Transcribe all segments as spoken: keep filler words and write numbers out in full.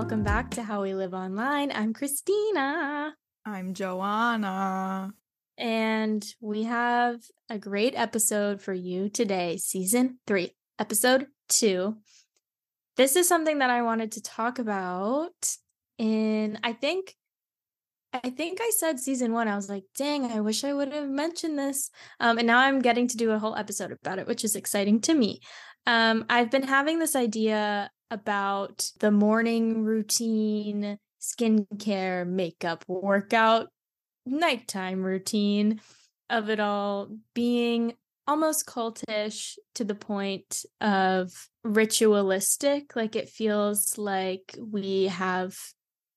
welcome back to How We Live Online. I'm Christina. I'm Joanna. And we have a great episode for you today, season three, episode two. This is something that I wanted to talk about in, I think, I think I said season one. I was like, dang, I wish I would have mentioned this. Um, and now I'm getting to do a whole episode about it, which is exciting to me. Um, I've been having this idea about the morning routine, skincare, makeup, workout, nighttime routine of it all being almost cultish to the point of ritualistic. Like it feels like we have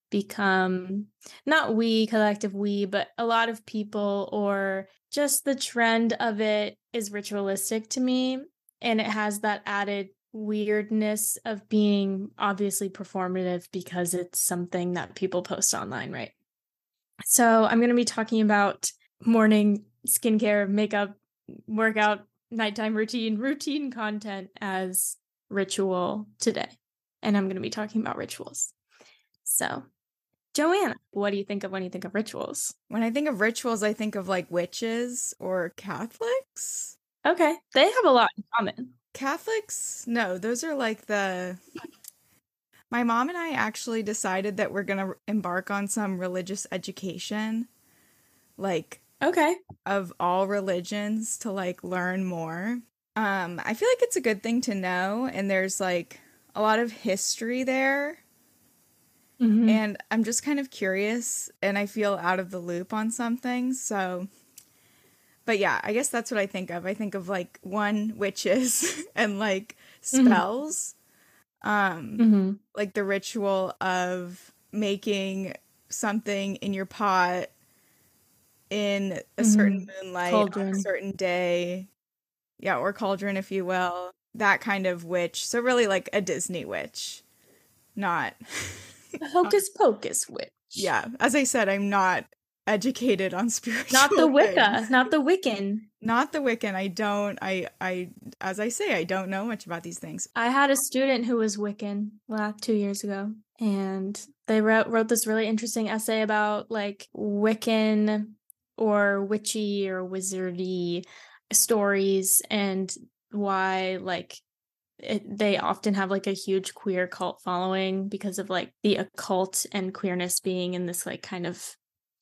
become, not we, collective we, but a lot of people, or just the trend of it is ritualistic to me. And it has that added weirdness of being obviously performative because it's something that people post online, right? So I'm going to be talking about morning skincare, makeup, workout, nighttime routine, routine content as ritual today. And I'm going to be talking about rituals. So, Joanna, what do you think of when you think of rituals? When I think of rituals, I think of like witches or Catholics. Okay. They have a lot in common. Catholics? No, those are like the... My mom and I actually decided that we're going to embark on some religious education, like, okay, of all religions to, like, learn more. Um, I feel like it's a good thing to know, and there's, like, a lot of history there, mm-hmm. and I'm just kind of curious, and I feel out of the loop on some things, so... But yeah, I guess that's what I think of. I think of, like, one, witches, and, like, spells. Mm-hmm. Um, mm-hmm. Like, the ritual of making something in your pot in a mm-hmm. certain moonlight cauldron. On a certain day. Yeah, or cauldron, if you will. That kind of witch. So really, like, a Disney witch. Not... a hocus pocus witch. Yeah. As I said, I'm not... educated on spiritual not the Wicca things. not the Wiccan not the Wiccan I don't I I as I say I don't know much about these things. I had a student who was Wiccan last two years ago, and they wrote wrote this really interesting essay about like Wiccan or witchy or wizardy stories and why like It, they often have like a huge queer cult following because of like the occult and queerness being in this like kind of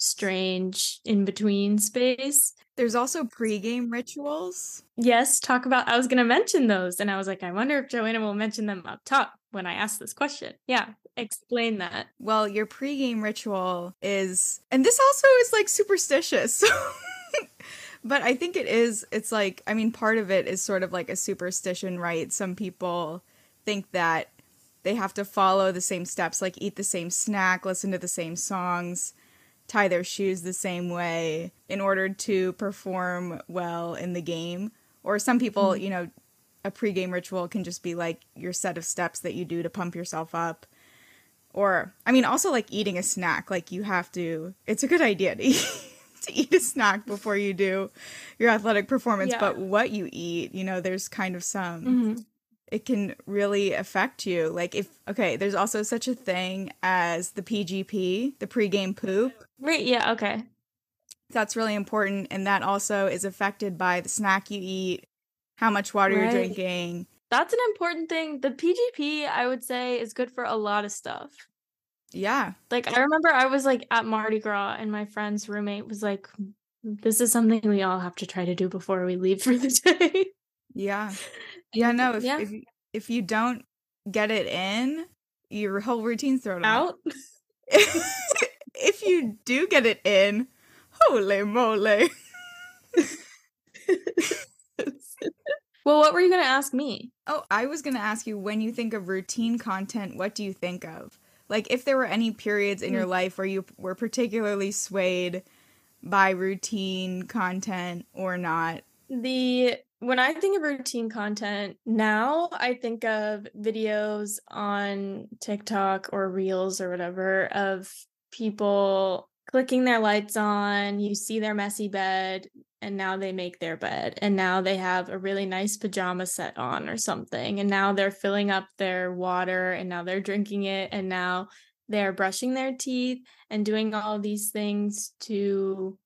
strange in-between space. There's also pre-game rituals. Yes, talk about, I was going to mention those, and I was like, I wonder if Joanna will mention them up top when I ask this question. Yeah, explain that. Well, your pre-game ritual is, and this also is like superstitious, but I think it is, it's like, I mean, part of it is sort of like a superstition, right? Some people think that they have to follow the same steps, like eat the same snack, listen to the same songs, tie their shoes the same way in order to perform well in the game. Or some people, mm-hmm. you know, a pregame ritual can just be like your set of steps that you do to pump yourself up. Or, I mean, also like eating a snack, like you have to, it's a good idea to eat, to eat a snack before you do your athletic performance. Yeah. But what you eat, you know, there's kind of some, mm-hmm. it can really affect you. Like if, okay, there's also such a thing as the P G P, the pregame poop. Right, yeah, okay. That's really important, and that also is affected by the snack you eat, how much water right. you're drinking. That's an important thing. The P G P, I would say, is good for a lot of stuff. Yeah. Like, I remember I was, like, at Mardi Gras, and my friend's roommate was like, this is something we all have to try to do before we leave for the day. Yeah. Yeah, no, if yeah. If, if you don't get it in, your whole routine's thrown out. out. If you do get it in, holy moly. Well, what were you going to ask me? Oh, I was going to ask you, when you think of routine content, what do you think of? Like, if there were any periods in mm-hmm. your life where you were particularly swayed by routine content or not? The... When I think of routine content now, I think of videos on TikTok or Reels or whatever of people clicking their lights on. You see their messy bed, and now they make their bed, and now they have a really nice pajama set on or something, and now they're filling up their water, and now they're drinking it, and now they're brushing their teeth and doing all these things to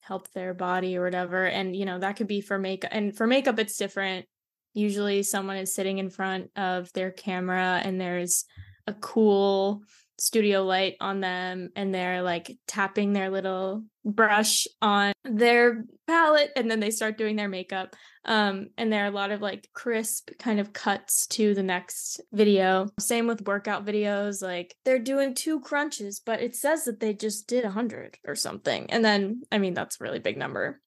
help their body or whatever. And, you know, that could be for makeup. And for makeup, it's different. Usually someone is sitting in front of their camera and there's a cool studio light on them, and they're like tapping their little brush on their palette, and then they start doing their makeup. Um, and there are a lot of like crisp kind of cuts to the next video. Same with workout videos, like they're doing two crunches, but it says that they just did one hundred or something. And then, I mean, that's a really big number.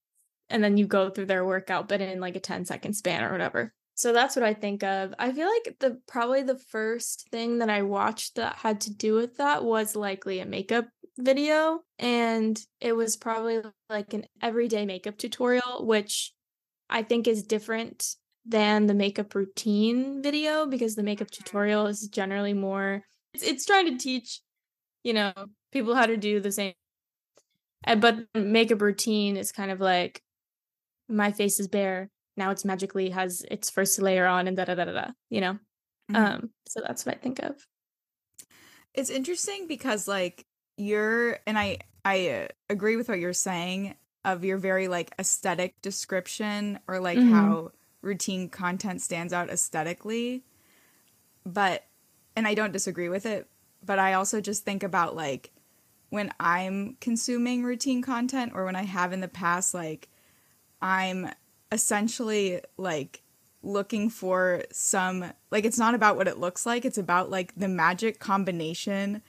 And then you go through their workout, but in like a ten second span or whatever. So that's what I think of. I feel like the probably the first thing that I watched that had to do with that was likely a makeup video. And it was probably like an everyday makeup tutorial, which I think is different than the makeup routine video, because the makeup tutorial is generally more, it's, it's trying to teach, you know, people how to do the same. But makeup routine is kind of like, my face is bare, now it's magically has its first layer on and da da da da da, you know? Mm-hmm. Um, so that's what I think of. It's interesting because like you're, and I, I agree with what you're saying of your very like aesthetic description or like mm-hmm. how routine content stands out aesthetically, but, and I don't disagree with it, but I also just think about like when I'm consuming routine content or when I have in the past, like I'm essentially like looking for some, like it's not about what it looks like, it's about like the magic combination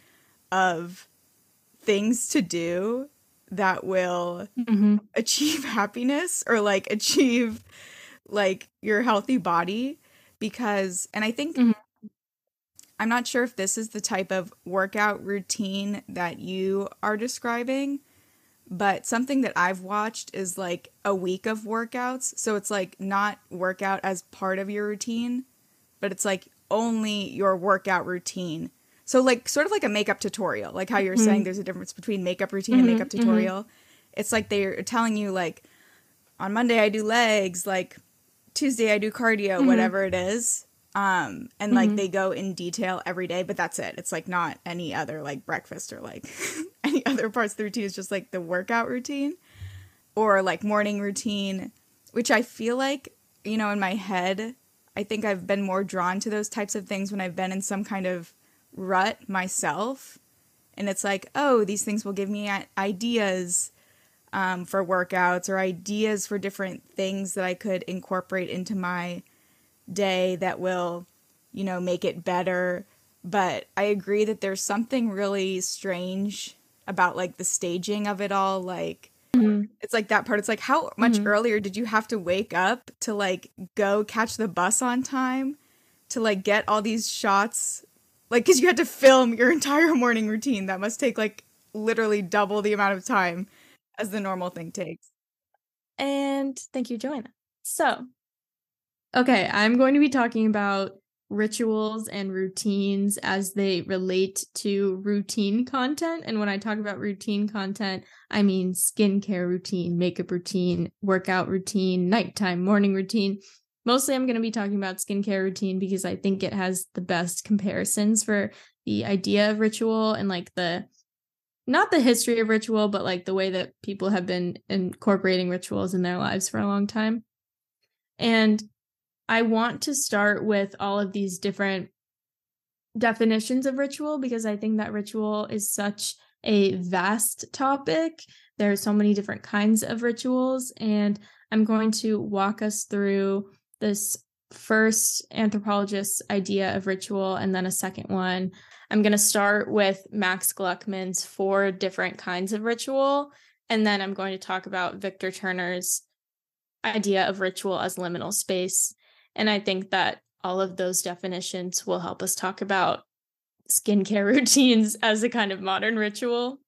of things to do that will mm-hmm. achieve happiness or like achieve like your healthy body. Because, and I think mm-hmm. I'm not sure if this is the type of workout routine that you are describing, but something that I've watched is like a week of workouts. So it's like not workout as part of your routine, but it's like only your workout routine. So like sort of like a makeup tutorial, like how you're mm-hmm. saying there's a difference between makeup routine mm-hmm, and makeup tutorial. Mm-hmm. It's like they're telling you like on Monday I do legs, like Tuesday I do cardio, mm-hmm. whatever it is. Um, and like mm-hmm. they go in detail every day, but that's it. It's like not any other like breakfast or like any other parts of the routine. It's just like the workout routine or like morning routine, which I feel like, you know, in my head, I think I've been more drawn to those types of things when I've been in some kind of rut myself. And it's like, oh, these things will give me ideas um, for workouts or ideas for different things that I could incorporate into my day that will, you know, make it better. But I agree that there's something really strange about like the staging of it all. Like mm-hmm. it's like that part. It's like how much mm-hmm. earlier did you have to wake up to like go catch the bus on time to like get all these shots? Like, cause you had to film your entire morning routine. That must take like literally double the amount of time as the normal thing takes. And thank you, Joanna. So okay, I'm going to be talking about rituals and routines as they relate to routine content. And when I talk about routine content, I mean skincare routine, makeup routine, workout routine, nighttime, morning routine. Mostly I'm going to be talking about skincare routine because I think it has the best comparisons for the idea of ritual and like the, not the history of ritual, but like the way that people have been incorporating rituals in their lives for a long time. And I want to start with all of these different definitions of ritual because I think that ritual is such a vast topic. There are so many different kinds of rituals, and I'm going to walk us through this first anthropologist's idea of ritual and then a second one. I'm going to start with Max Gluckman's four different kinds of ritual, and then I'm going to talk about Victor Turner's idea of ritual as liminal space. And I think that all of those definitions will help us talk about skincare routines as a kind of modern ritual.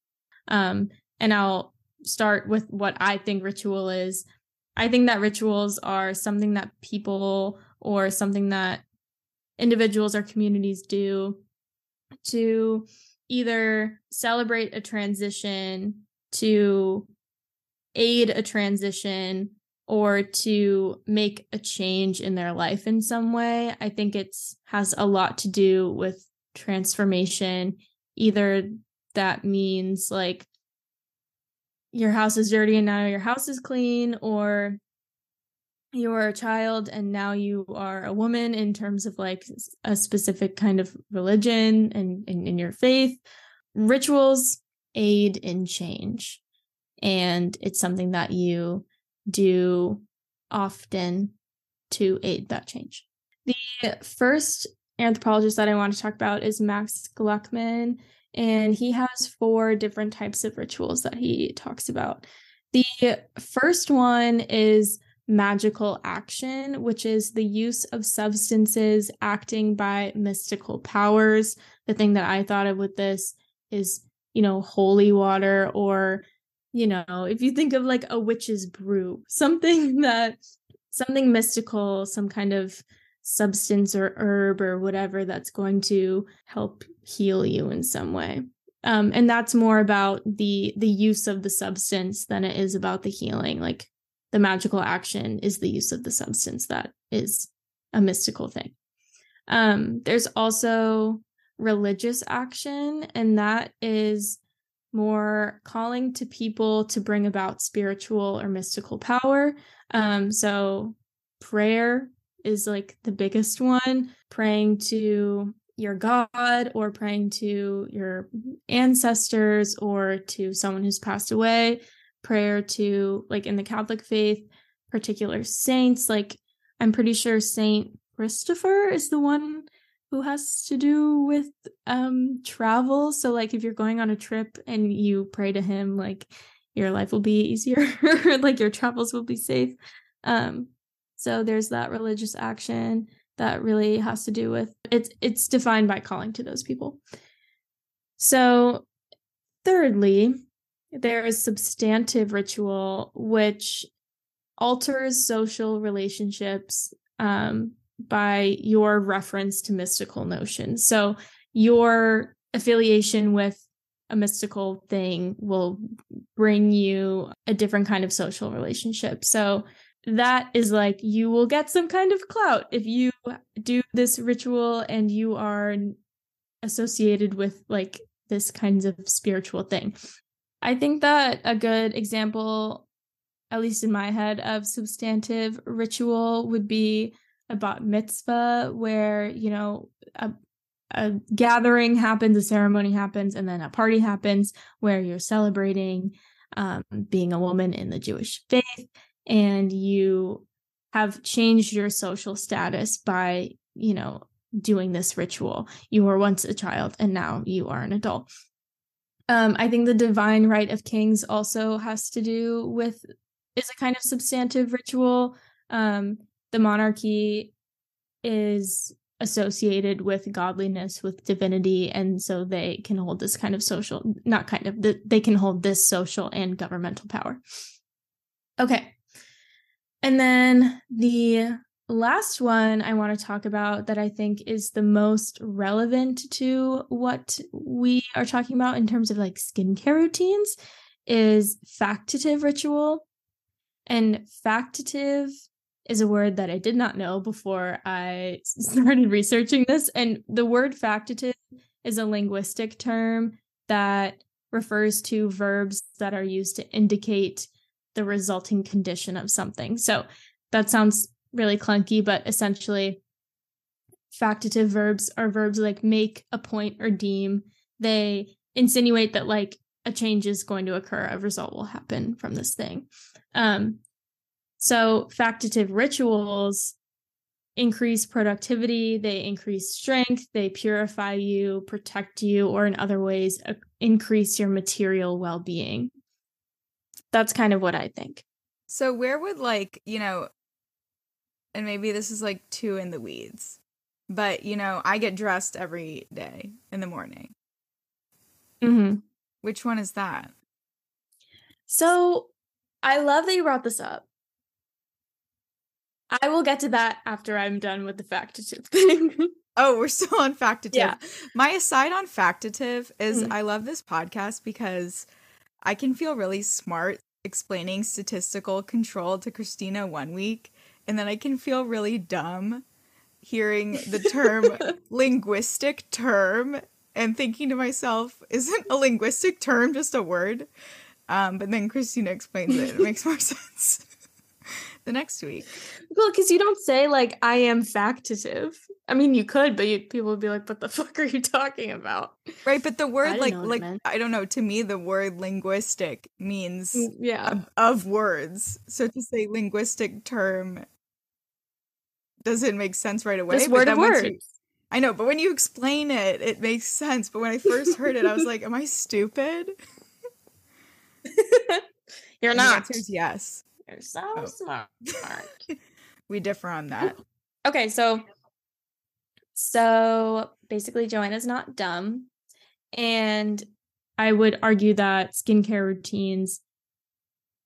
Um, and I'll start with what I think ritual is. I think that rituals are something that people or something that individuals or communities do to either celebrate a transition, to aid a transition or to make a change in their life in some way. I think it's has a lot to do with transformation. Either that means like your house is dirty and now your house is clean, or you are a child and now you are a woman in terms of like a specific kind of religion and in your faith. Rituals aid in change. And it's something that you do often to aid that change. The first anthropologist that I want to talk about is Max Gluckman, and he has four different types of rituals that he talks about. The first one is magical action, which is the use of substances acting by mystical powers. The thing that I thought of with this is, you know, holy water, or you know, if you think of like a witch's brew, something that, something mystical, some kind of substance or herb or whatever that's going to help heal you in some way. Um, and that's more about the the use of the substance than it is about the healing. Like the magical action is the use of the substance that is a mystical thing. Um, there's also religious action, and that is more calling to people to bring about spiritual or mystical power. Um, so prayer is like the biggest one, praying to your God or praying to your ancestors or to someone who's passed away, prayer to, like in the Catholic faith, particular saints. Like I'm pretty sure Saint Christopher is the one who has to do with um, travel. So like if you're going on a trip and you pray to him, like your life will be easier, like your travels will be safe. Um, so there's that religious action that really has to do with, it's, it's defined by calling to those people. So thirdly, there is substantive ritual, which alters social relationships, um, by your reference to mystical notions. So your affiliation with a mystical thing will bring you a different kind of social relationship. So that is like, you will get some kind of clout if you do this ritual and you are associated with like this kinds of spiritual thing. I think that a good example, at least in my head, of substantive ritual would be a bat mitzvah, where, you know, a, a gathering happens, a ceremony happens, and then a party happens where you're celebrating um, being a woman in the Jewish faith, and you have changed your social status by, you know, doing this ritual. You were once a child and now you are an adult. Um, I think the divine rite of kings also has to do with, is a kind of substantive ritual. Um, The monarchy is associated with godliness, with divinity, and so they can hold this kind of social, not kind of, they can hold this social and governmental power. Okay. And then the last one I want to talk about that I think is the most relevant to what we are talking about in terms of like skincare routines is factative ritual. And factative is a word that I did not know before I started researching this. And the word factative is a linguistic term that refers to verbs that are used to indicate the resulting condition of something. So that sounds really clunky, but essentially factative verbs are verbs like make, appoint, or deem. They insinuate that like a change is going to occur, a result will happen from this thing. Um, So factative rituals increase productivity, they increase strength, they purify you, protect you, or in other ways, uh, increase your material well-being. That's kind of what I think. So where would like, you know, and maybe this is like too in the weeds, but, you know, I get dressed every day in the morning. Mm-hmm. Which one is that? So I love that you brought this up. I will get to that after I'm done with the factative thing. Oh, we're still on factative. Yeah. My aside on factative is mm-hmm. I love this podcast because I can feel really smart explaining statistical control to Christina one week, and then I can feel really dumb hearing the term linguistic term and thinking to myself, isn't a linguistic term just a word? Um, but then Christina explains it. It makes more sense the next week. Well, because you don't say, like, I am factative. I mean, you could, but you, people would be like, what the fuck are you talking about? Right, but the word, like, like I don't know, to me, the word linguistic means yeah. of, of words. So to say linguistic term doesn't make sense right away. This word of words. You, I know, but when you explain it, it makes sense. But when I first heard it, I was like, am I stupid? You're and not. The answer is yes. You're so oh. smart. We differ on that. Okay, so so basically Joanna's not dumb. And I would argue that skincare routines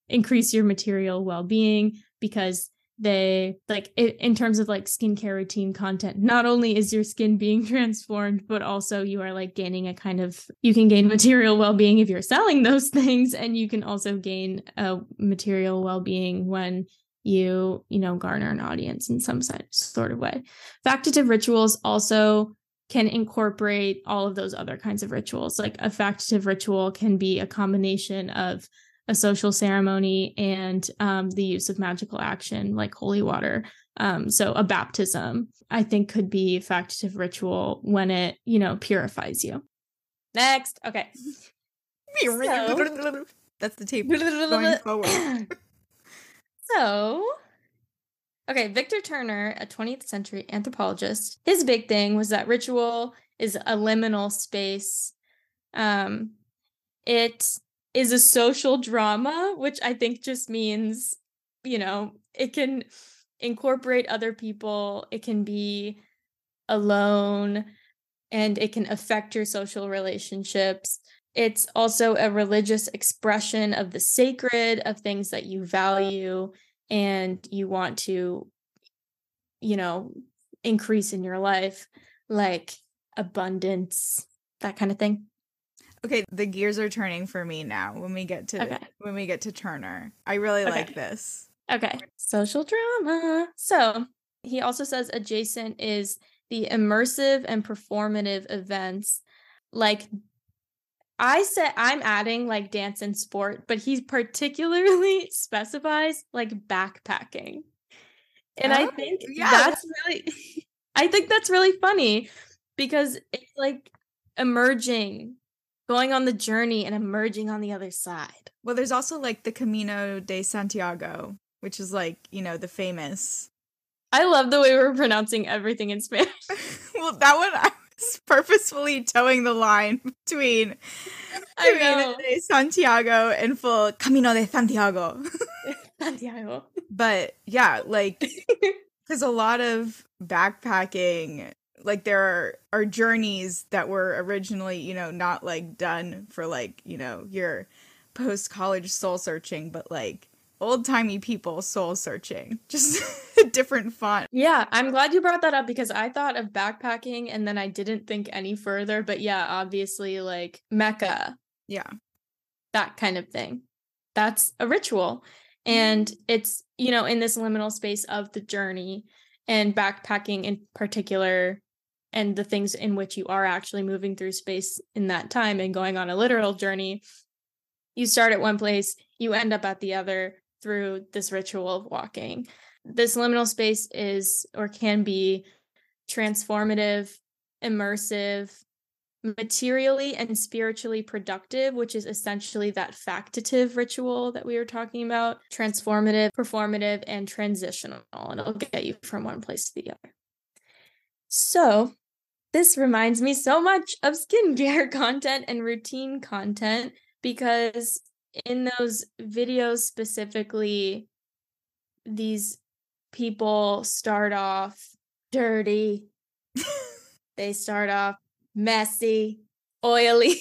increase your material well-being because they, like, it, in terms of, like, skincare routine content, not only is your skin being transformed, but also you are, like, gaining a kind of, you can gain material well-being if you're selling those things, and you can also gain a material well-being when you, you know, garner an audience in some sort of way. Factative rituals also can incorporate all of those other kinds of rituals. Like, a factative ritual can be a combination of a social ceremony and um, the use of magical action like holy water. Um, so a baptism, I think, could be a factative ritual when it, you know, purifies you. Next. Okay. So, that's the tape going forward. So, okay, Victor Turner, a twentieth century anthropologist, his big thing was that ritual is a liminal space. Um, it is a social drama, which I think just means, you know, it can incorporate other people, it can be alone, and it can affect your social relationships. It's also a religious expression of the sacred, of things that you value and you want to, you know, increase in your life, like abundance, that kind of thing. Okay, the gears are turning for me now when we get to okay. when we get to Turner. I really okay. like this. Okay. Social drama. So he also says adjacent is the immersive and performative events. Like I said, I'm adding like dance and sport, but he particularly specifies like backpacking. And oh, I think yeah. that's really I think that's really funny because it's like emerging. Going on the journey and emerging on the other side. Well, there's also like the Camino de Santiago, which is like, you know, the famous. I love the way we're pronouncing everything in Spanish. Well, that one I was purposefully towing the line between I Camino know. de Santiago and full Camino de Santiago. Santiago. But yeah, like, because a lot of backpacking. Like there are, are journeys that were originally, you know, not like done for like, you know, your post-college soul searching, but like old-timey people soul searching, just a different font. Yeah, I'm glad you brought that up because I thought of backpacking and then I didn't think any further. But yeah, obviously like Mecca. Yeah. That kind of thing. That's a ritual. And it's, you know, in this liminal space of the journey and backpacking in particular. And the things in which you are actually moving through space in that time and going on a literal journey, you start at one place, you end up at the other through this ritual of walking. This liminal space is or can be transformative, immersive, materially and spiritually productive, which is essentially that factative ritual that we were talking about, transformative, performative, and transitional. And it'll get you from one place to the other. So, this reminds me so much of skincare content and routine content because in those videos specifically, these people start off dirty. They start off messy, oily.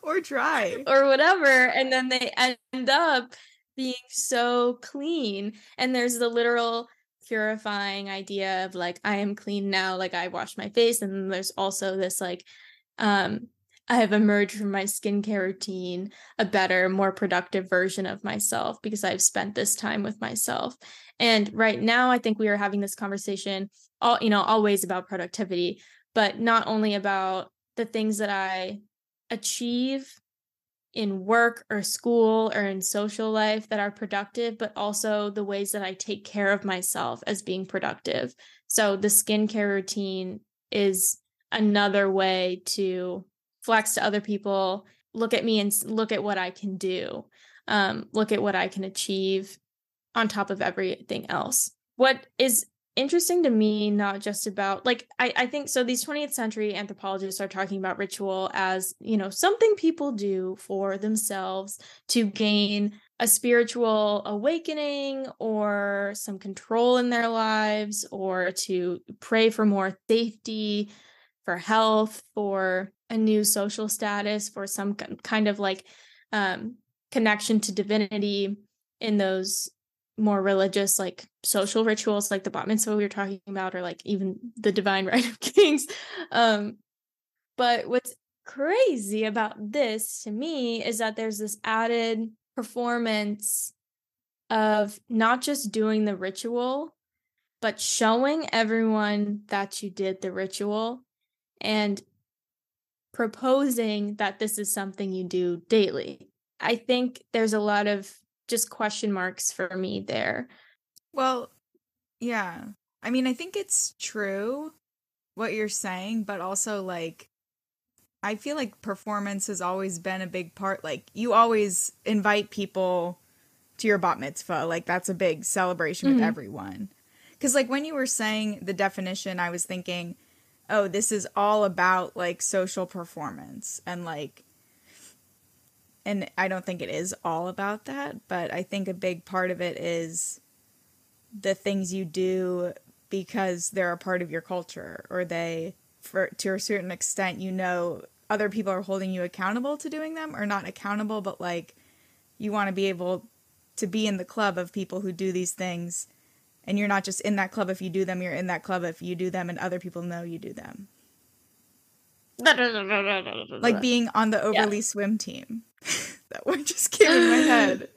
Or dry. Or whatever. And then they end up being so clean. And there's the literal purifying idea of like I am clean now, like I wash my face, and then there's also this like um I have emerged from my skincare routine a better, more productive version of myself because I've spent this time with myself. And right now, I think we are having this conversation, all you know, always about productivity, but not only about the things that I achieve in work or school or in social life that are productive, but also the ways that I take care of myself as being productive. So the skincare routine is another way to flex to other people, look at me and look at what I can do, um, look at what I can achieve on top of everything else. What is interesting to me, not just about like, I, I think so these twentieth century anthropologists are talking about ritual as, you know, something people do for themselves to gain a spiritual awakening or some control in their lives, or to pray for more safety, for health, for a new social status, for some kind of like um, connection to divinity in those more religious, like social rituals, like the bat mitzvah we were talking about, or like even the divine rite of kings. Um, but what's crazy about this to me is that there's this added performance of not just doing the ritual, but showing everyone that you did the ritual and proposing that this is something you do daily. I think there's a lot of just question marks for me there. Well, yeah. I mean, I think it's true what you're saying, but also like, I feel like performance has always been a big part. Like, you always invite people to your bat mitzvah. Like, that's a big celebration mm-hmm. with everyone. Because like when you were saying the definition, I was thinking, oh, this is all about like social performance and like, and I don't think it is all about that, but I think a big part of it is the things you do because they're a part of your culture, or they, for to a certain extent, you know, other people are holding you accountable to doing them, or not accountable, but like you want to be able to be in the club of people who do these things. And you're not just in that club if you do them, you're in that club if you do them and other people know you do them. Like being on the Overly yeah. swim team. That one just came in my head.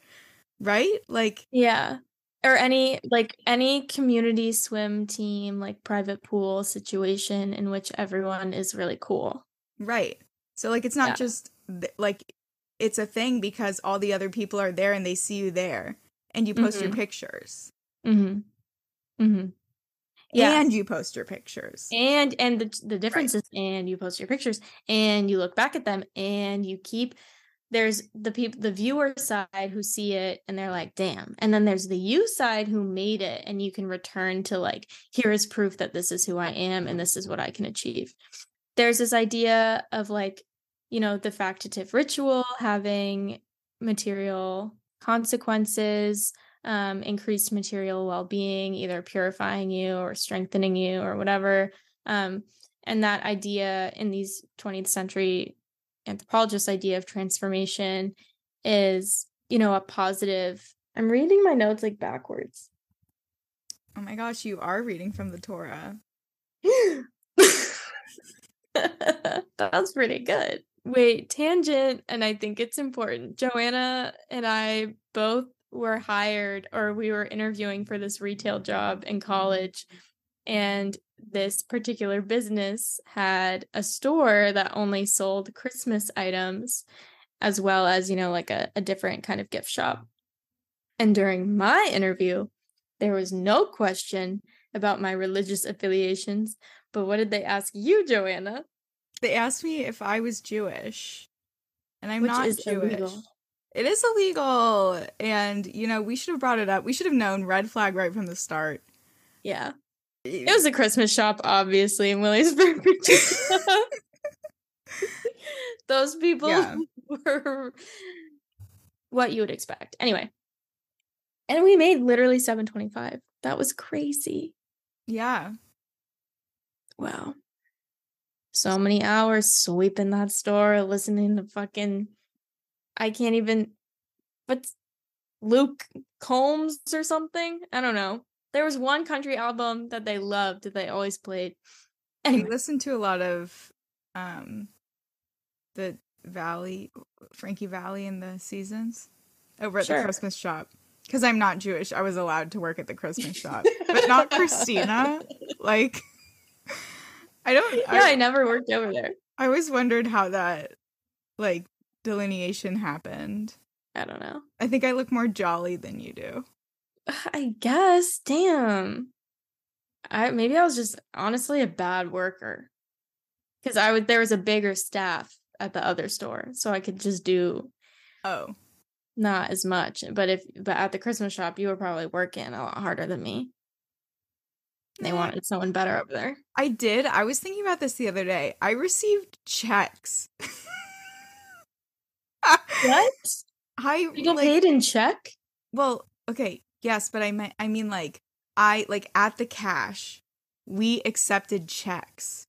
Right? Like, yeah. Or any, like any community swim team, like private pool situation in which everyone is really cool. Right. So like, it's not yeah. just th- like, it's a thing because all the other people are there and they see you there and you post mm-hmm. your pictures. Mm-hmm. Mm-hmm. Yeah. And you post your pictures. And and the the difference right. is, and you post your pictures and you look back at them and you keep, there's the people, the viewer side who see it and they're like, damn. And then there's the you side who made it, and you can return to like, here is proof that this is who I am and this is what I can achieve. There's this idea of like, you know, the factative ritual having material consequences. Um, increased material well-being, either purifying you or strengthening you or whatever. Um, and that idea in these twentieth century anthropologists' idea of transformation is, you know, a positive. I'm reading my notes like backwards. Oh my gosh, you are reading from the Torah. That was pretty good. Wait, tangent, and I think it's important. Joanna and I both were hired, or we were interviewing for this retail job in college, and this particular business had a store that only sold Christmas items, as well as, you know, like a, a different kind of gift shop. And during my interview, there was no question about my religious affiliations. But what did they ask you, Joanna? They asked me if I was Jewish, and I'm Which not is Jewish. Illegal. It is illegal, and, you know, we should have brought it up. We should have known, red flag right from the start. Yeah. It was a Christmas shop, obviously, in Williamsburg. Those people yeah. were what you would expect. Anyway. And we made literally seven twenty-five. That was crazy. Yeah. Wow. So many hours sweeping that store, listening to fucking... I can't even, but Luke Combs or something? I don't know. There was one country album that they loved that they always played. Anyway. I listened to a lot of um, the Valley, Frankie Valli and the Seasons over at sure. the Christmas shop. Because I'm not Jewish, I was allowed to work at the Christmas shop, but not Christina. Like, I don't. Yeah, I, I never worked over there. I always wondered how that, like, delineation happened. I don't know. I think I look more jolly than you do. I guess. Damn. I maybe I was just honestly a bad worker, because I would there was a bigger staff at the other store, so I could just do. Oh. Not as much, but if but at the Christmas shop, you were probably working a lot harder than me. They wanted someone better over there. I did. I was thinking about this the other day. I received checks. What? I you got like, paid in check? Well, okay, yes, but I mean, I mean, like I like at the cash, we accepted checks.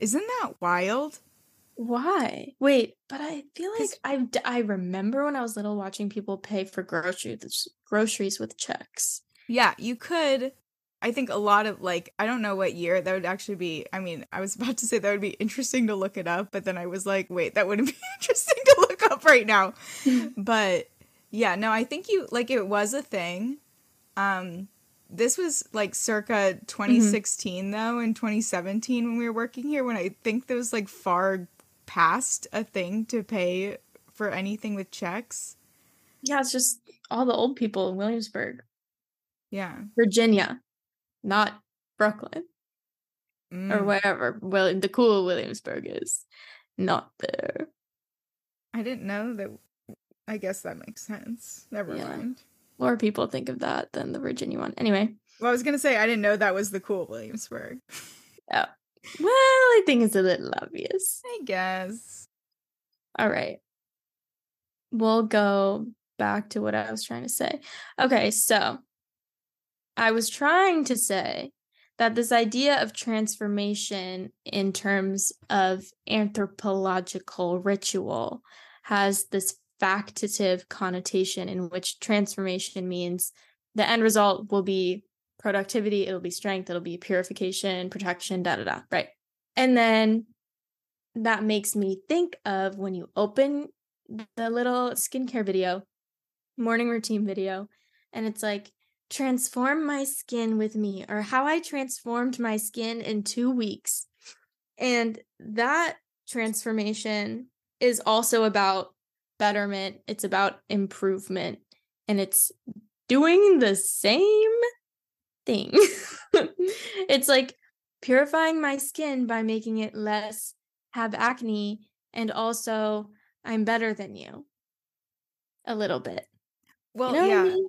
Isn't that wild? Why? Wait, but I feel like I I remember when I was little watching people pay for groceries groceries with checks. Yeah, you could. I think a lot of like I don't know what year that would actually be. I mean, I was about to say that would be interesting to look it up, but then I was like, wait, that wouldn't be interesting to look up right now. But yeah, no, I think you like it was a thing. Um, this was like circa twenty sixteen mm-hmm. though, and twenty seventeen when we were working here. When I think there was like far. Past a thing to pay for anything with checks. Yeah, it's just all the old people in Williamsburg. Yeah. Virginia, not Brooklyn. Mm. Or wherever. Well, the cool Williamsburg is not there. I didn't know that. I guess that makes sense. Never yeah. mind. More people think of that than the Virginia one. Anyway. Well, I was going to say, I didn't know that was the cool Williamsburg. Yeah. Well, I think it's a little obvious. I guess. All right. We'll go back to what I was trying to say. Okay, so I was trying to say that this idea of transformation in terms of anthropological ritual has this factative connotation in which transformation means the end result will be productivity, it'll be strength, it'll be purification, protection, da da da, right? And then that makes me think of when you open the little skincare video, morning routine video, and it's like, transform my skin with me, or how I transformed my skin in two weeks. And that transformation is also about betterment, it's about improvement, and it's doing the same thing. It's like purifying my skin by making it less have acne, and also I'm better than you a little bit. Well, you know yeah. What I mean?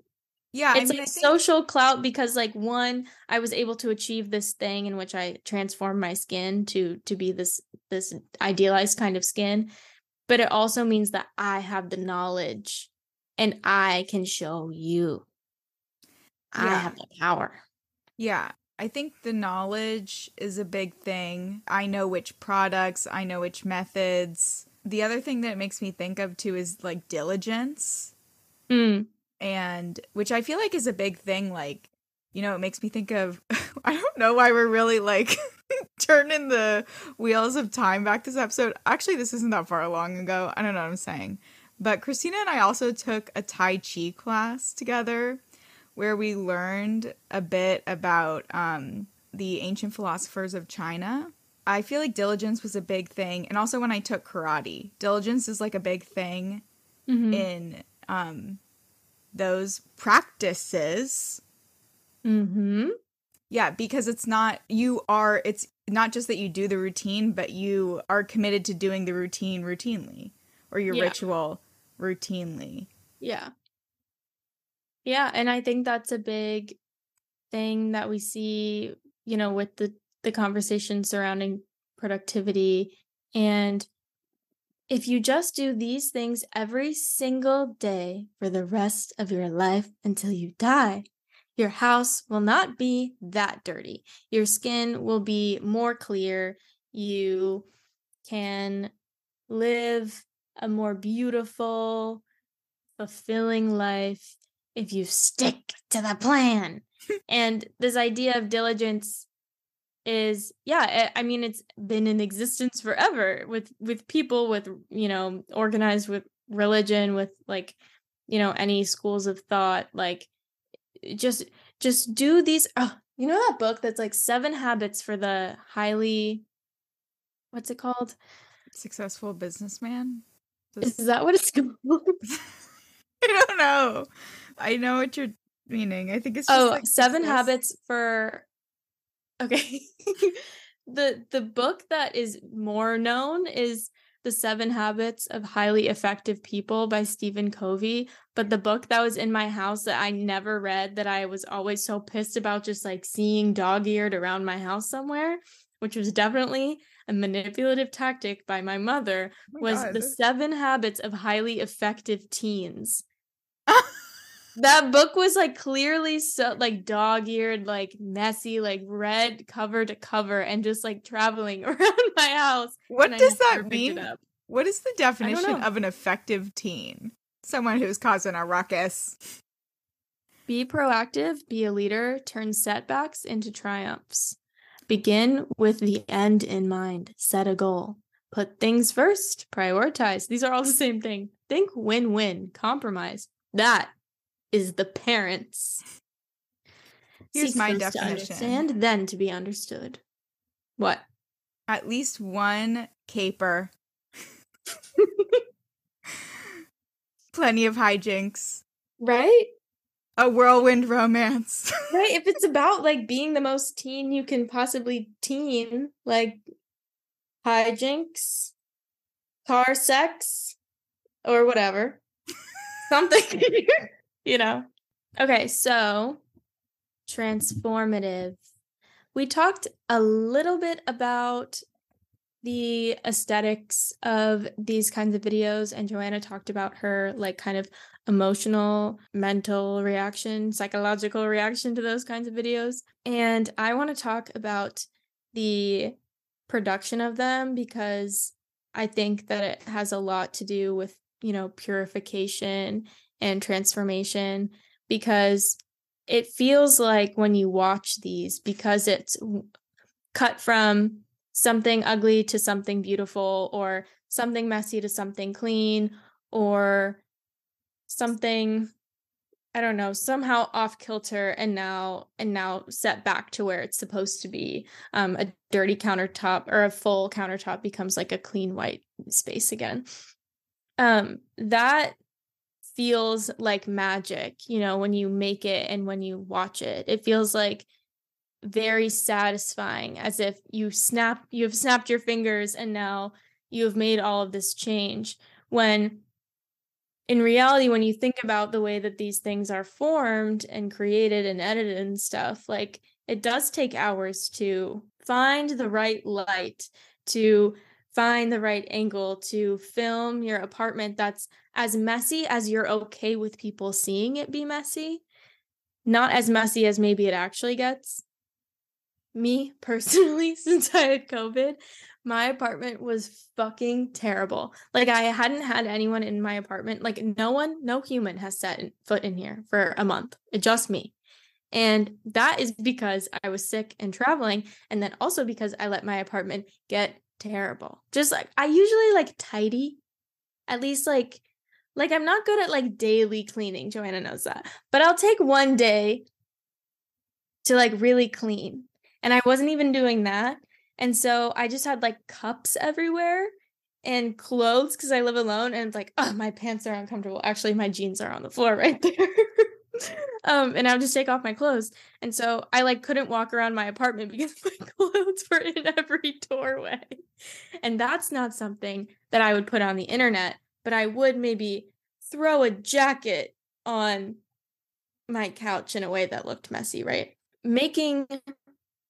Yeah. It's I mean, like I think- social clout, because like one, I was able to achieve this thing in which I transformed my skin to to be this this idealized kind of skin, but it also means that I have the knowledge and I can show you. Yeah. I have the power. Yeah. I think the knowledge is a big thing. I know which products, I know which methods. The other thing that it makes me think of too is like diligence. Mm. And which I feel like is a big thing. Like, you know, it makes me think of, I don't know why we're really like turning the wheels of time back this episode. Actually, this isn't that far long ago. I don't know what I'm saying. But Christina and I also took a Tai Chi class together, where we learned a bit about um, the ancient philosophers of China. I feel like diligence was a big thing. And also when I took karate, diligence is like a big thing mm-hmm. in um, those practices. Mm-hmm. Yeah, because it's not, you are, it's not just that you do the routine, but you are committed to doing the routine routinely, or your yeah. ritual routinely. Yeah. Yeah, and I think that's a big thing that we see, you know, with the, the conversation surrounding productivity. And if you just do these things every single day for the rest of your life until you die, your house will not be that dirty. Your skin will be more clear. You can live a more beautiful, fulfilling life if you stick to the plan. And this idea of diligence is, yeah, I mean, it's been in existence forever with, with people, with, you know, organized with religion, with like, you know, any schools of thought, like just, just do these, oh, you know, that book that's like Seven Habits for the Highly, what's it called? Successful Businessman. This... Is that what it's called? I don't know. I know what you're meaning. I think it's just oh, like Seven this... Habits for, okay. the the book that is more known is The Seven Habits of Highly Effective People by Stephen Covey. But the book that was in my house that I never read, that I was always so pissed about just like seeing dog-eared around my house somewhere, which was definitely a manipulative tactic by my mother, oh my was God. The Seven Habits of Highly Effective Teens. That book was like clearly so like dog-eared, like messy, like red cover to cover, and just like traveling around my house. What does that mean? What is the definition of an effective teen? Someone who's causing a ruckus. Be proactive, be a leader, turn setbacks into triumphs. Begin with the end in mind. Set a goal. Put things first. Prioritize. These are all the same thing. Think win-win. Compromise. That is the parents. Here's Seek my definition. And then to be understood. What? At least one caper. Plenty of hijinks. Right? A whirlwind romance. Right? If it's about like being the most teen you can possibly teen, like hijinks, car sex, or whatever. Something. You know? Okay, so transformative. We talked a little bit about the aesthetics of these kinds of videos, and Joanna talked about her like kind of emotional, mental reaction, psychological reaction to those kinds of videos. And I want to talk about the production of them, because I think that it has a lot to do with, you know, purification and transformation, because it feels like when you watch these, because it's cut from something ugly to something beautiful, or something messy to something clean, or something, I don't know, somehow off kilter and now and now set back to where it's supposed to be. Um, a dirty countertop or a full countertop becomes like a clean white space again. Um, that feels like magic, you know, when you make it and when you watch it. It feels like very satisfying, as if you snap, you have snapped your fingers and now you have made all of this change. When in reality, when you think about the way that these things are formed and created and edited and stuff, like it does take hours to find the right light, to find the right angle, to film your apartment that's as messy as you're okay with people seeing it be messy, not as messy as maybe it actually gets. Me personally, since I had COVID, my apartment was fucking terrible. Like I hadn't had anyone in my apartment, like no one, no human has set foot in here for a month. It just me. And that is because I was sick and traveling. And then also because I let my apartment get terrible. Just like I usually like tidy, at least like like I'm not good at like daily cleaning. Joanna knows that, but I'll take one day to like really clean, and I wasn't even doing that. And so I just had like cups everywhere and clothes, because I live alone, and it's like, oh, my pants are uncomfortable. Actually, my jeans are on the floor right there. Um, and I would just take off my clothes. And so I like couldn't walk around my apartment because my clothes were in every doorway. And that's not something that I would put on the internet, but I would maybe throw a jacket on my couch in a way that looked messy, right? Making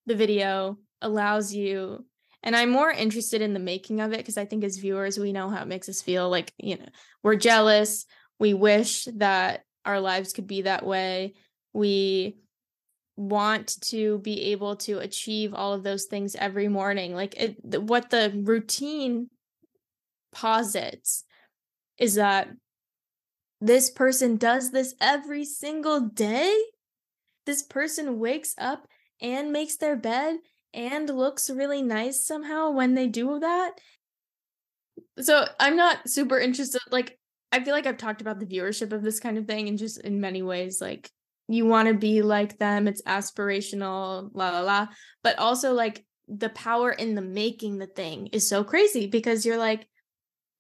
the video allows you, and I'm more interested in the making of it, because I think as viewers, we know how it makes us feel. Like, you know, we're jealous. We wish that our lives could be that way. We want to be able to achieve all of those things every morning. Like it, what the routine posits is that this person does this every single day. This person wakes up and makes their bed and looks really nice somehow when they do that. So I'm not super interested. Like, I feel like I've talked about the viewership of this kind of thing, and just in many ways, like, you want to be like them. It's aspirational, la, la, la. But also, like, the power in the making the thing is so crazy, because you're like,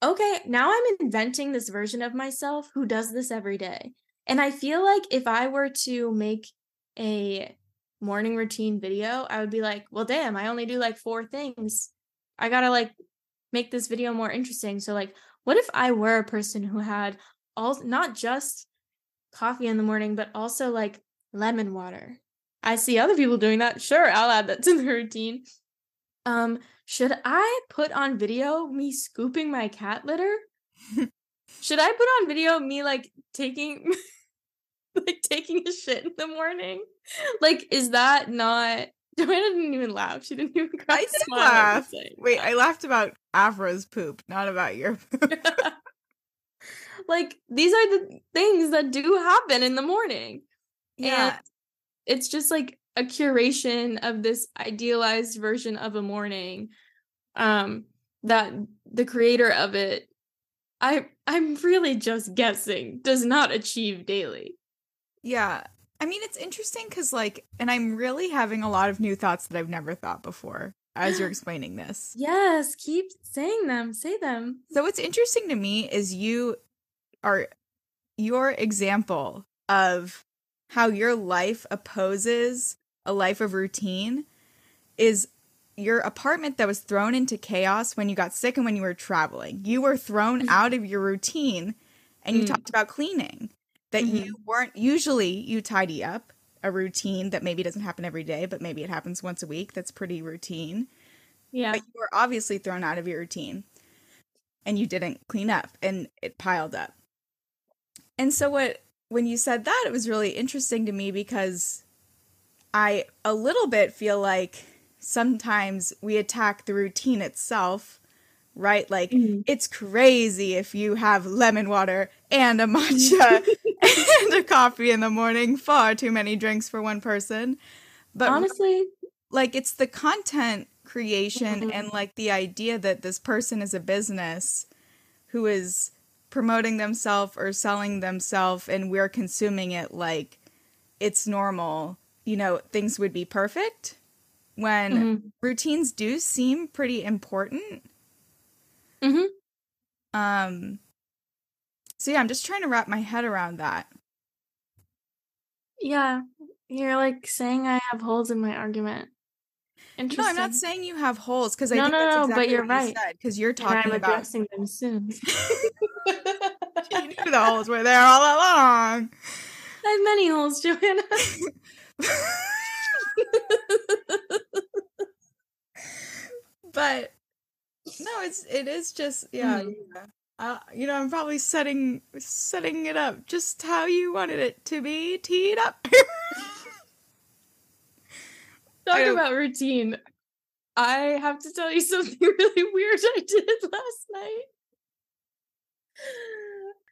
okay, now I'm inventing this version of myself who does this every day. And I feel like if I were to make a morning routine video, I would be like, well, damn, I only do like four things. I gotta like make this video more interesting. So like, what if I were a person who had all, not just coffee in the morning, but also like lemon water? I see other people doing that. Sure, I'll add that to the routine. Um, should I put on video me scooping my cat litter? Should I put on video me like taking like taking a shit in the morning? Like, is that not? Joanna didn't even laugh. She didn't even cry. I didn't laugh. Wait, I laughed about Afro's poop, not about your poop. Like, these are the things that do happen in the morning. Yeah. And it's just like a curation of this idealized version of a morning, um, that the creator of it, I I'm really just guessing, does not achieve daily. Yeah. I mean, it's interesting because, like, and I'm really having a lot of new thoughts that I've never thought before as you're explaining this. Yes, keep saying them. Say them. So what's interesting to me is you are, your example of how your life opposes a life of routine is your apartment that was thrown into chaos when you got sick and when you were traveling. You were thrown out of your routine, and you mm. talked about cleaning. That mm-hmm. you weren't, usually you tidy up, a routine that maybe doesn't happen every day, but maybe it happens once a week. That's pretty routine. Yeah. But you were obviously thrown out of your routine and you didn't clean up, and it piled up. And so what, when you said that, it was really interesting to me, because I a little bit feel like sometimes we attack the routine itself, right? Like, mm-hmm. it's crazy if you have lemon water and a matcha and a coffee in the morning. Far too many drinks for one person. But honestly, like, it's the content creation mm-hmm. and like the idea that this person is a business who is promoting themselves or selling themselves, and we're consuming it like it's normal. You know, things would be perfect when mm-hmm. routines do seem pretty important. Mm-hmm. Um, so yeah, I'm just trying to wrap my head around that. Yeah, you're like saying I have holes in my argument. Interesting. No, I'm not saying you have holes, because I no, think no, that's exactly no, but you're what right. you said, because you're talking and I'm about addressing them soon. You knew the holes were there all along. I have many holes, Joanna. But no, it's it is just yeah. yeah. Uh, you know, I'm probably setting setting it up just how you wanted it to be teed up. Talk about routine. I have to tell you something really weird I did last night.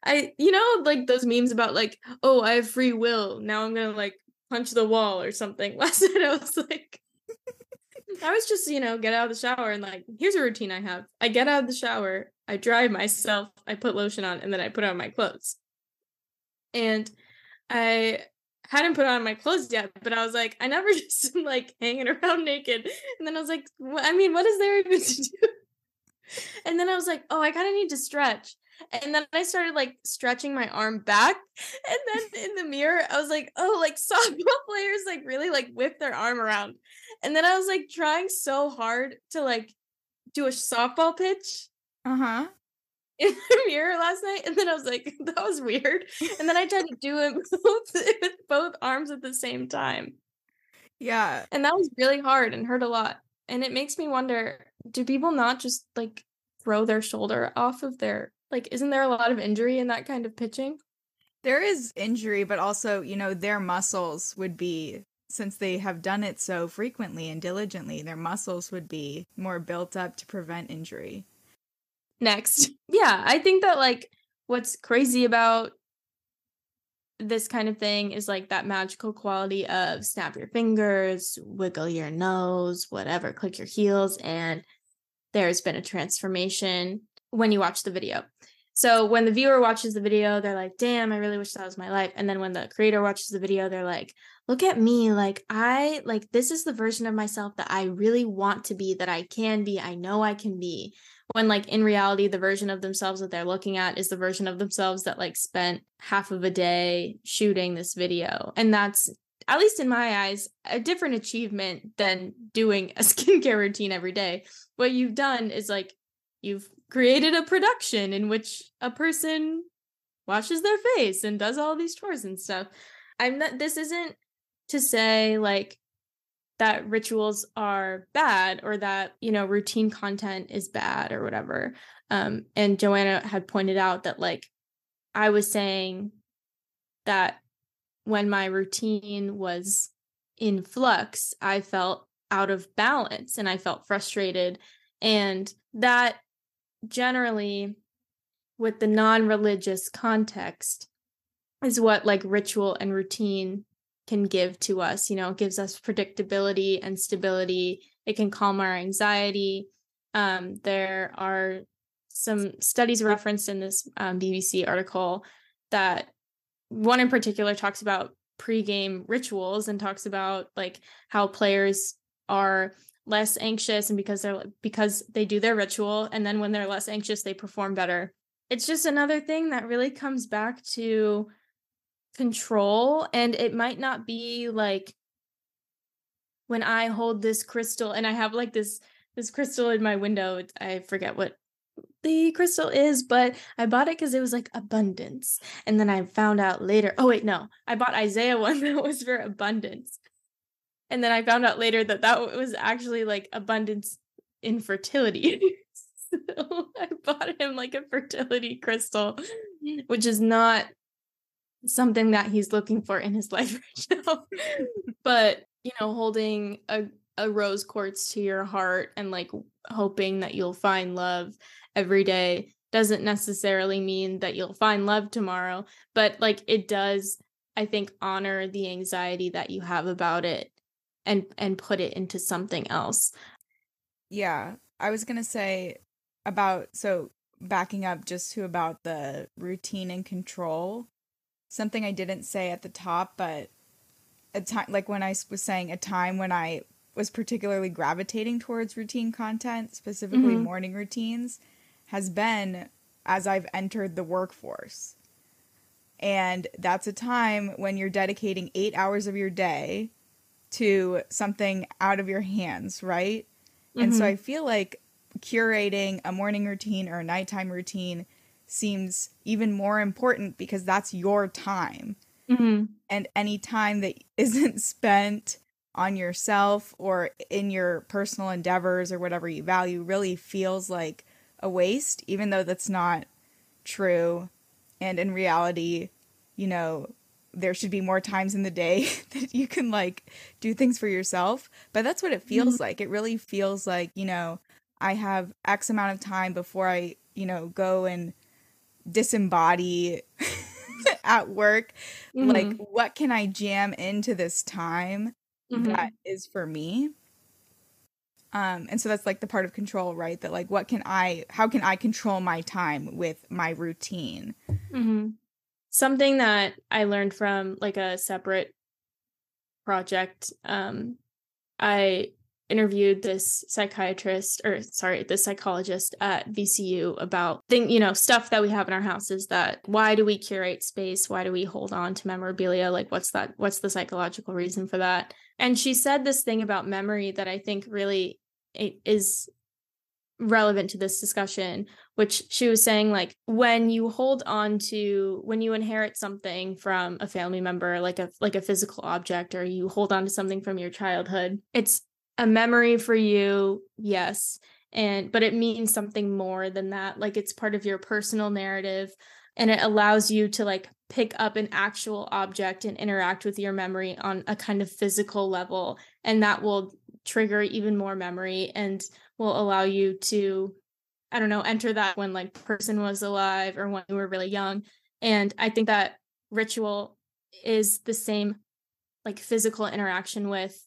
I, you know, like those memes about like, oh, I have free will. Now I'm gonna like punch the wall or something. Last night I was like, I was just, you know, get out of the shower and like, here's a routine I have. I get out of the shower, I dry myself, I put lotion on, and then I put on my clothes. And I hadn't put on my clothes yet, but I was like, I never just like hanging around naked. And then I was like, well, I mean, what is there even to do? And then I was like, oh, I kind of need to stretch. And then I started like stretching my arm back. And then in the mirror, I was like, oh, like softball players like really like whip their arm around. And then I was like trying so hard to like do a softball pitch uh-huh. in the mirror last night. And then I was like, that was weird. And then I tried to do it both, with both arms at the same time. Yeah. And that was really hard and hurt a lot. And it makes me wonder, do people not just like throw their shoulder off of their, like, isn't there a lot of injury in that kind of pitching? There is injury, but also, you know, their muscles would be, since they have done it so frequently and diligently, their muscles would be more built up to prevent injury. Next. Yeah, I think that, like, what's crazy about this kind of thing is like that magical quality of snap your fingers, wiggle your nose, whatever, click your heels, and there's been a transformation when you watch the video. So when the viewer watches the video, they're like, damn, I really wish that was my life. And then when the creator watches the video, they're like, look at me. Like, I, like, this is the version of myself that I really want to be, that I can be, I know I can be. When, like, in reality, the version of themselves that they're looking at is the version of themselves that, like, spent half of a day shooting this video. And that's, at least in my eyes, a different achievement than doing a skincare routine every day. What you've done is, like, you've created a production in which a person washes their face and does all these chores and stuff. I'm not, this isn't to say, like, that rituals are bad or that, you know, routine content is bad or whatever. Um, and Joanna had pointed out that, like, I was saying that when my routine was in flux, I felt out of balance and I felt frustrated. And that generally, with the non-religious context, is what, like, ritual and routine can give to us. You know, it gives us predictability and stability. It can calm our anxiety. Um, there are some studies referenced in this um, B B C article that one in particular talks about pregame rituals and talks about, like, how players are less anxious, and because they're because they do their ritual, and then when they're less anxious, they perform better. It's just another thing that really comes back to control. And it might not be like, when I hold this crystal, and I have, like, this this crystal in my window, I forget what the crystal is, but I bought it because it was, like, abundance. And then I found out later, oh wait, no, I bought Isaiah one that was for abundance. And then I found out later that that was actually, like, abundance infertility. So I bought him, like, a fertility crystal, which is not something that he's looking for in his life right now. But, you know, holding a, a rose quartz to your heart and, like, hoping that you'll find love every day doesn't necessarily mean that you'll find love tomorrow. But, like, it does, I think, honor the anxiety that you have about it. And and put it into something else. Yeah, I was going to say about, so backing up just to about the routine and control, something I didn't say at the top, but a time, like when I was saying a time when I was particularly gravitating towards routine content, specifically mm-hmm. morning routines, has been as I've entered the workforce. And that's a time when you're dedicating eight hours of your day to something out of your hands, right? Mm-hmm. And so I feel like curating a morning routine or a nighttime routine seems even more important because that's your time. Mm-hmm. And any time that isn't spent on yourself or in your personal endeavors or whatever you value really feels like a waste, even though that's not true. And in reality, you know, there should be more times in the day that you can, like, do things for yourself. But that's what it feels mm-hmm. like. It really feels like, you know, I have X amount of time before I, you know, go and disembody at work. Mm-hmm. Like, what can I jam into this time mm-hmm. that is for me? Um, and so that's, like, the part of control, right? That, like, what can I, how can I control my time with my routine? Mm-hmm. Something that I learned from, like, a separate project, um, I interviewed this psychiatrist or sorry, this psychologist at V C U about thing, you know, stuff that we have in our houses that why do we curate space? Why do we hold on to memorabilia? Like, what's that? What's the psychological reason for that? And she said this thing about memory that I think really is relevant to this discussion, which she was saying, like, when you hold on to, when you inherit something from a family member, like a like a physical object, or you hold on to something from your childhood, it's a memory for you, yes, and but it means something more than that. Like, it's part of your personal narrative, and it allows you to, like, pick up an actual object and interact with your memory on a kind of physical level, and that will trigger even more memory and will allow you to, I don't know, enter that when, like, person was alive or when you were really young. And I think that ritual is the same like physical interaction with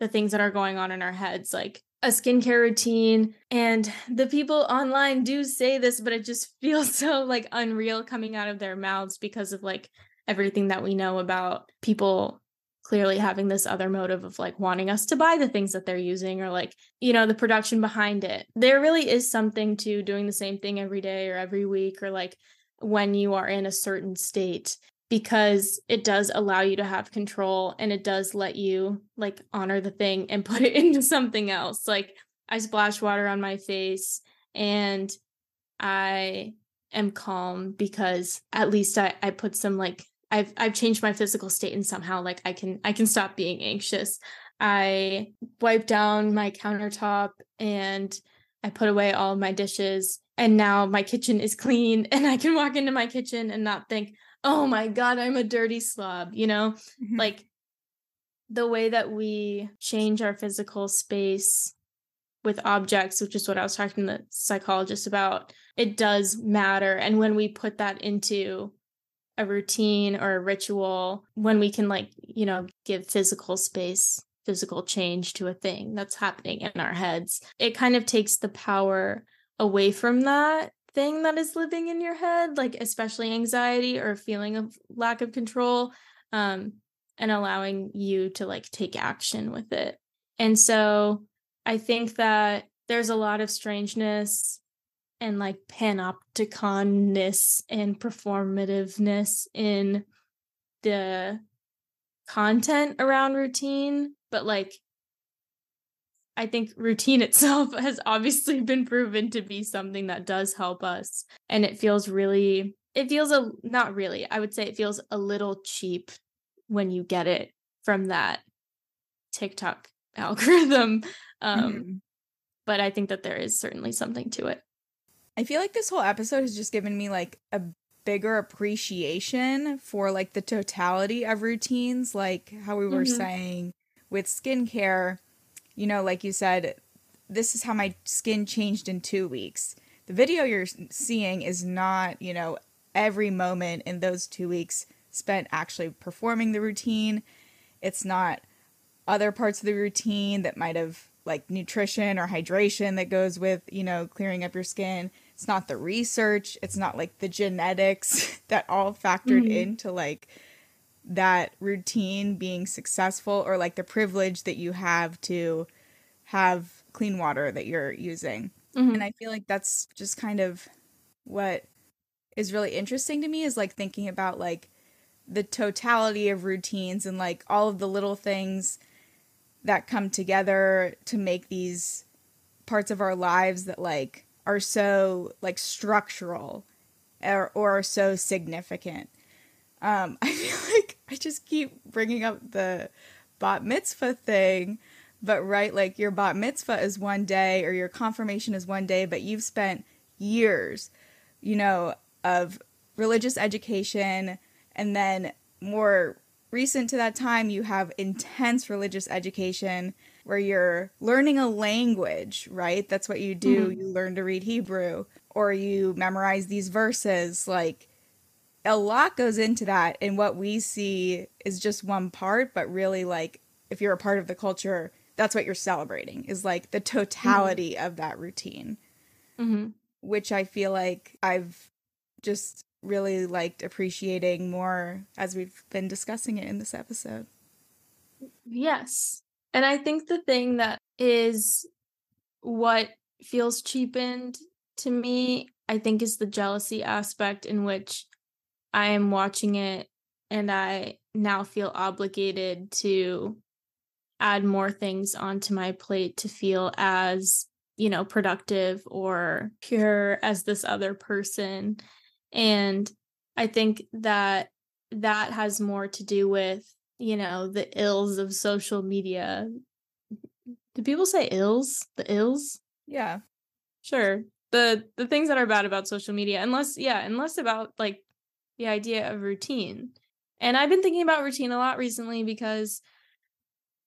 the things that are going on in our heads, like a skincare routine. And the people online do say this, but it just feels so like unreal coming out of their mouths because of like everything that we know about people clearly having this other motive of like wanting us to buy the things that they're using, or like, you know, the production behind it. There really is something to doing the same thing every day or every week, or like when you are in a certain state, because it does allow you to have control, and it does let you like honor the thing and put it into something else. Like I splash water on my face and I am calm because at least I, I put some like I've I've changed my physical state, and somehow like I can I can stop being anxious. I wipe down my countertop and I put away all of my dishes, and now my kitchen is clean, and I can walk into my kitchen and not think, oh my God, I'm a dirty slob, you know? Mm-hmm. Like the way that we change our physical space with objects, which is what I was talking to the psychologist about, it does matter. And when we put that into a routine or a ritual, when we can like, you know, give physical space, physical change to a thing that's happening in our heads, it kind of takes the power away from that thing that is living in your head, like especially anxiety or feeling of lack of control, um, and allowing you to like take action with it. And so I think that there's a lot of strangeness and like panopticonness and performativeness in the content around routine. But like, I think routine itself has obviously been proven to be something that does help us. And it feels really, it feels a, not really, I would say it feels a little cheap when you get it from that TikTok algorithm. Um, mm-hmm. But I think that there is certainly something to it. I feel like this whole episode has just given me like a bigger appreciation for like the totality of routines, like how we were mm-hmm. saying with skincare, you know, like you said, this is how my skin changed in two weeks. The video you're seeing is not, you know, every moment in those two weeks spent actually performing the routine. It's not other parts of the routine that might have like nutrition or hydration that goes with, you know, clearing up your skin. It's not the research. It's not like the genetics that all factored mm-hmm. into like that routine being successful, or like the privilege that you have to have clean water that you're using. Mm-hmm. And I feel like that's just kind of what is really interesting to me, is like thinking about like the totality of routines and like all of the little things that come together to make these parts of our lives that like are so like structural or, or are so significant. Um, I feel like I just keep bringing up the bat mitzvah thing, but right, like your bat mitzvah is one day or your confirmation is one day, but you've spent years, you know, of religious education, and then more recent to that time, you have intense religious education where you're learning a language, right? That's what you do. Mm-hmm. You learn to read Hebrew, or you memorize these verses. Like a lot goes into that. And what we see is just one part, but really like if you're a part of the culture, that's what you're celebrating, is like the totality mm-hmm. of that routine, mm-hmm. which I feel like I've just really liked appreciating more as we've been discussing it in this episode. Yes. And I think the thing that is what feels cheapened to me, I think, is the jealousy aspect, in which I am watching it and I now feel obligated to add more things onto my plate to feel as, you know, productive or pure as this other person. And I think that that has more to do with, you know, the ills of social media. Do people say ills? The ills? Yeah. Sure. The the things that are bad about social media, unless, yeah, unless about like the idea of routine. And I've been thinking about routine a lot recently, because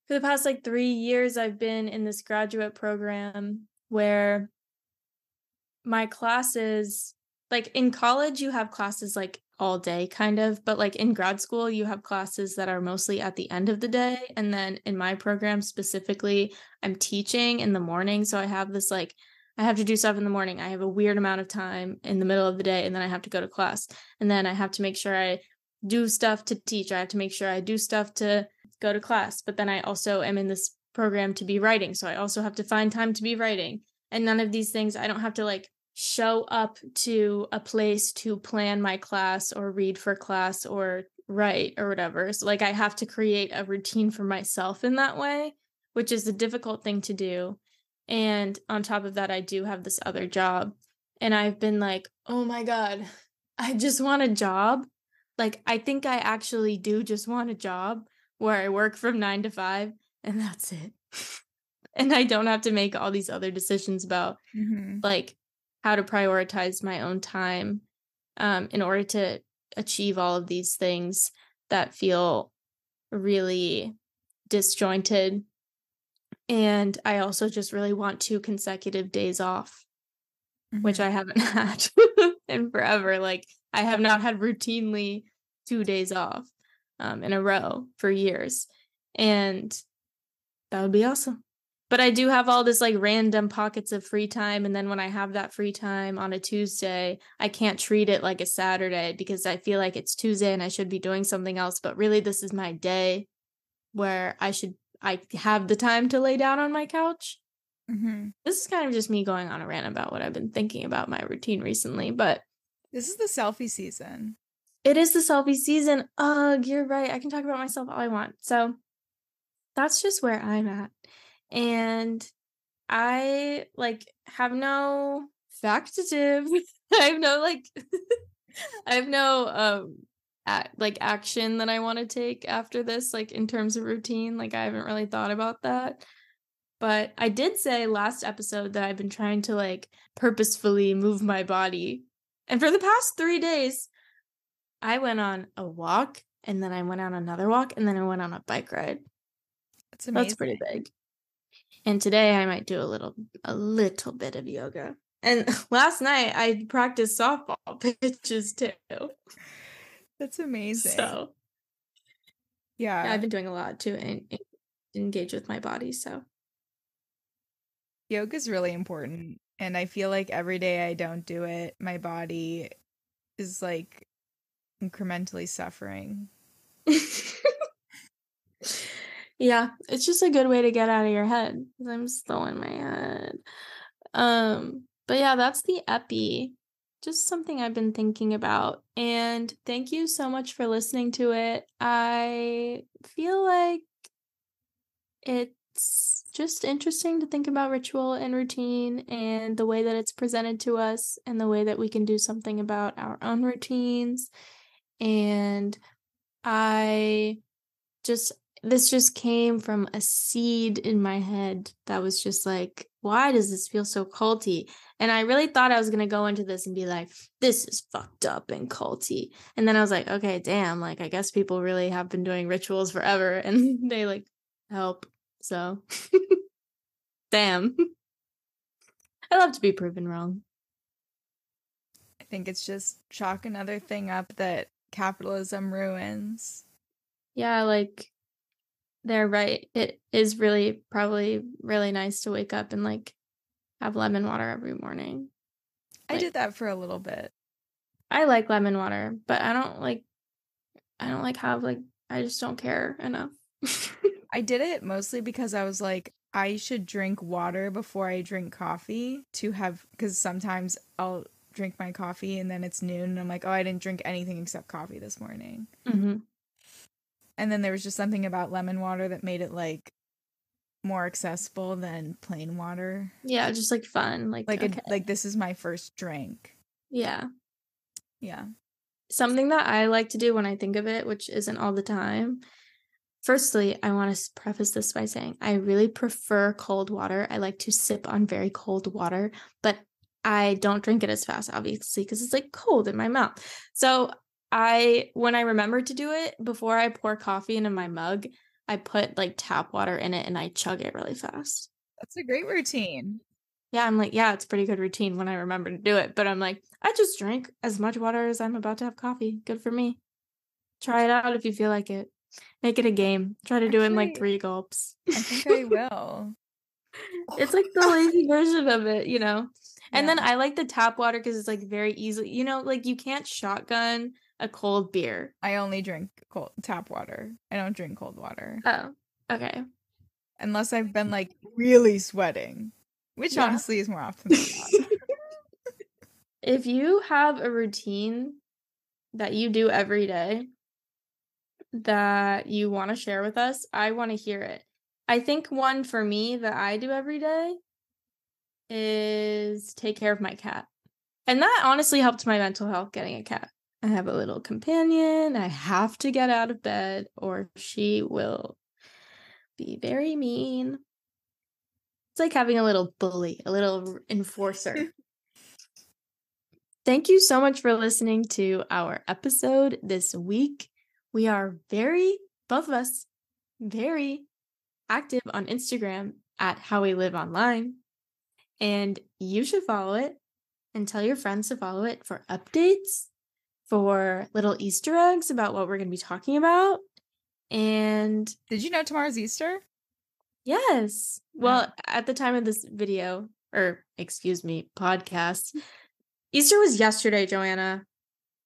for the past like three years, I've been in this graduate program where my classes, like in college, you have classes like all day kind of, but like in grad school, you have classes that are mostly at the end of the day. And then in my program specifically, I'm teaching in the morning. So I have this, like, I have to do stuff in the morning. I have a weird amount of time in the middle of the day, and then I have to go to class. And then I have to make sure I do stuff to teach. I have to make sure I do stuff to go to class. But then I also am in this program to be writing. So I also have to find time to be writing. And none of these things, I don't have to like show up to a place to plan my class or read for class or write or whatever. So like I have to create a routine for myself in that way, which is a difficult thing to do. And on top of that, I do have this other job. And I've been like, oh my God, I just want a job. Like, I think I actually do just want a job where I work from nine to five and that's it. And I don't have to make all these other decisions about mm-hmm. like how to prioritize my own time um, in order to achieve all of these things that feel really disjointed. And I also just really want two consecutive days off, mm-hmm. which I haven't had in forever. Like I have not had routinely two days off um, in a row for years. And that would be awesome. But I do have all this like random pockets of free time. And then when I have that free time on a Tuesday, I can't treat it like a Saturday because I feel like it's Tuesday and I should be doing something else. But really, this is my day where I should, I have the time to lay down on my couch. Mm-hmm. This is kind of just me going on a rant about what I've been thinking about my routine recently. But this is the selfie season. It is the selfie season. Ugh, you're right. I can talk about myself all I want. So that's just where I'm at. And I like have no factative. I have no like I have no um ac- like action that I want to take after this, like in terms of routine. Like I haven't really thought about that. But I did say last episode that I've been trying to like purposefully move my body. And for the past three days, I went on a walk and then I went on another walk and then I went on a bike ride. That's amazing. That's pretty big. And today I might do a little, a little bit of yoga. And last night I practiced softball pitches too. That's amazing. So yeah, yeah I've been doing a lot to en- engage with my body. So yoga is really important. And I feel like every day I don't do it, my body is like incrementally suffering. Yeah, it's just a good way to get out of your head. I'm still in my head. Um, but yeah, that's the epi. Just something I've been thinking about. And thank you so much for listening to it. I feel like it's just interesting to think about ritual and routine and the way that it's presented to us and the way that we can do something about our own routines. And I just... This just came from a seed in my head that was just like, why does this feel so culty? And I really thought I was going to go into this and be like, this is fucked up and culty. And then I was like, okay, damn, like, I guess people really have been doing rituals forever and they like help. So damn, I love to be proven wrong. I think it's just chalk another thing up that capitalism ruins. Yeah. Like, they're right. It is really probably really nice to wake up and like have lemon water every morning. Like, I did that for a little bit. I like lemon water, but I don't like I don't like have like I just don't care enough. I did it mostly because I was like, I should drink water before I drink coffee to have, because sometimes I'll drink my coffee and then it's noon and I'm like, oh, I didn't drink anything except coffee this morning. Mm-hmm. And then there was just something about lemon water that made it, like, more accessible than plain water. Yeah, just, like, fun. Like, like, okay. a, like this is my first drink. Yeah. Yeah. Something that I like to do when I think of it, which isn't all the time. Firstly, I want to preface this by saying I really prefer cold water. I like to sip on very cold water, but I don't drink it as fast, obviously, because it's, like, cold in my mouth. So... I, when I remember to do it, before I pour coffee into my mug, I put like tap water in it and I chug it really fast. That's a great routine. Yeah, I'm like, yeah, it's a pretty good routine when I remember to do it. But I'm like, I just drink as much water as I'm about to have coffee. Good for me. Try it out if you feel like it. Make it a game. Try to Actually, do it in like three gulps. I think I will. It's like the lazy version of it, you know? And yeah. then I like the tap water because it's like very easily, you know, like you can't shotgun a cold beer. I only drink cold tap water. I don't drink cold water. Oh, okay. Unless I've been like really sweating. Which yeah. honestly is more often than not. If you have a routine that you do every day that you want to share with us, I want to hear it. I think one for me that I do every day is take care of my cat. And that honestly helped my mental health getting a cat. I have a little companion. I have to get out of bed or she will be very mean. It's like having a little bully, a little enforcer. Thank you so much for listening to our episode this week. We are very, both of us, very active on Instagram at How We Live Online. And you should follow it and tell your friends to follow it for updates, for little Easter eggs about what we're going to be talking about. And did you know tomorrow's Easter? Yes. Well, at the time of this video, or excuse me, podcast, Easter was yesterday, Joanna.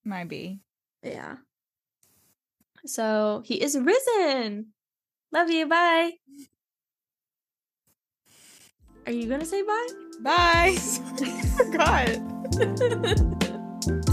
Might be. Yeah. So he is risen. Love you. Bye. Are you going to say bye? Bye. I forgot.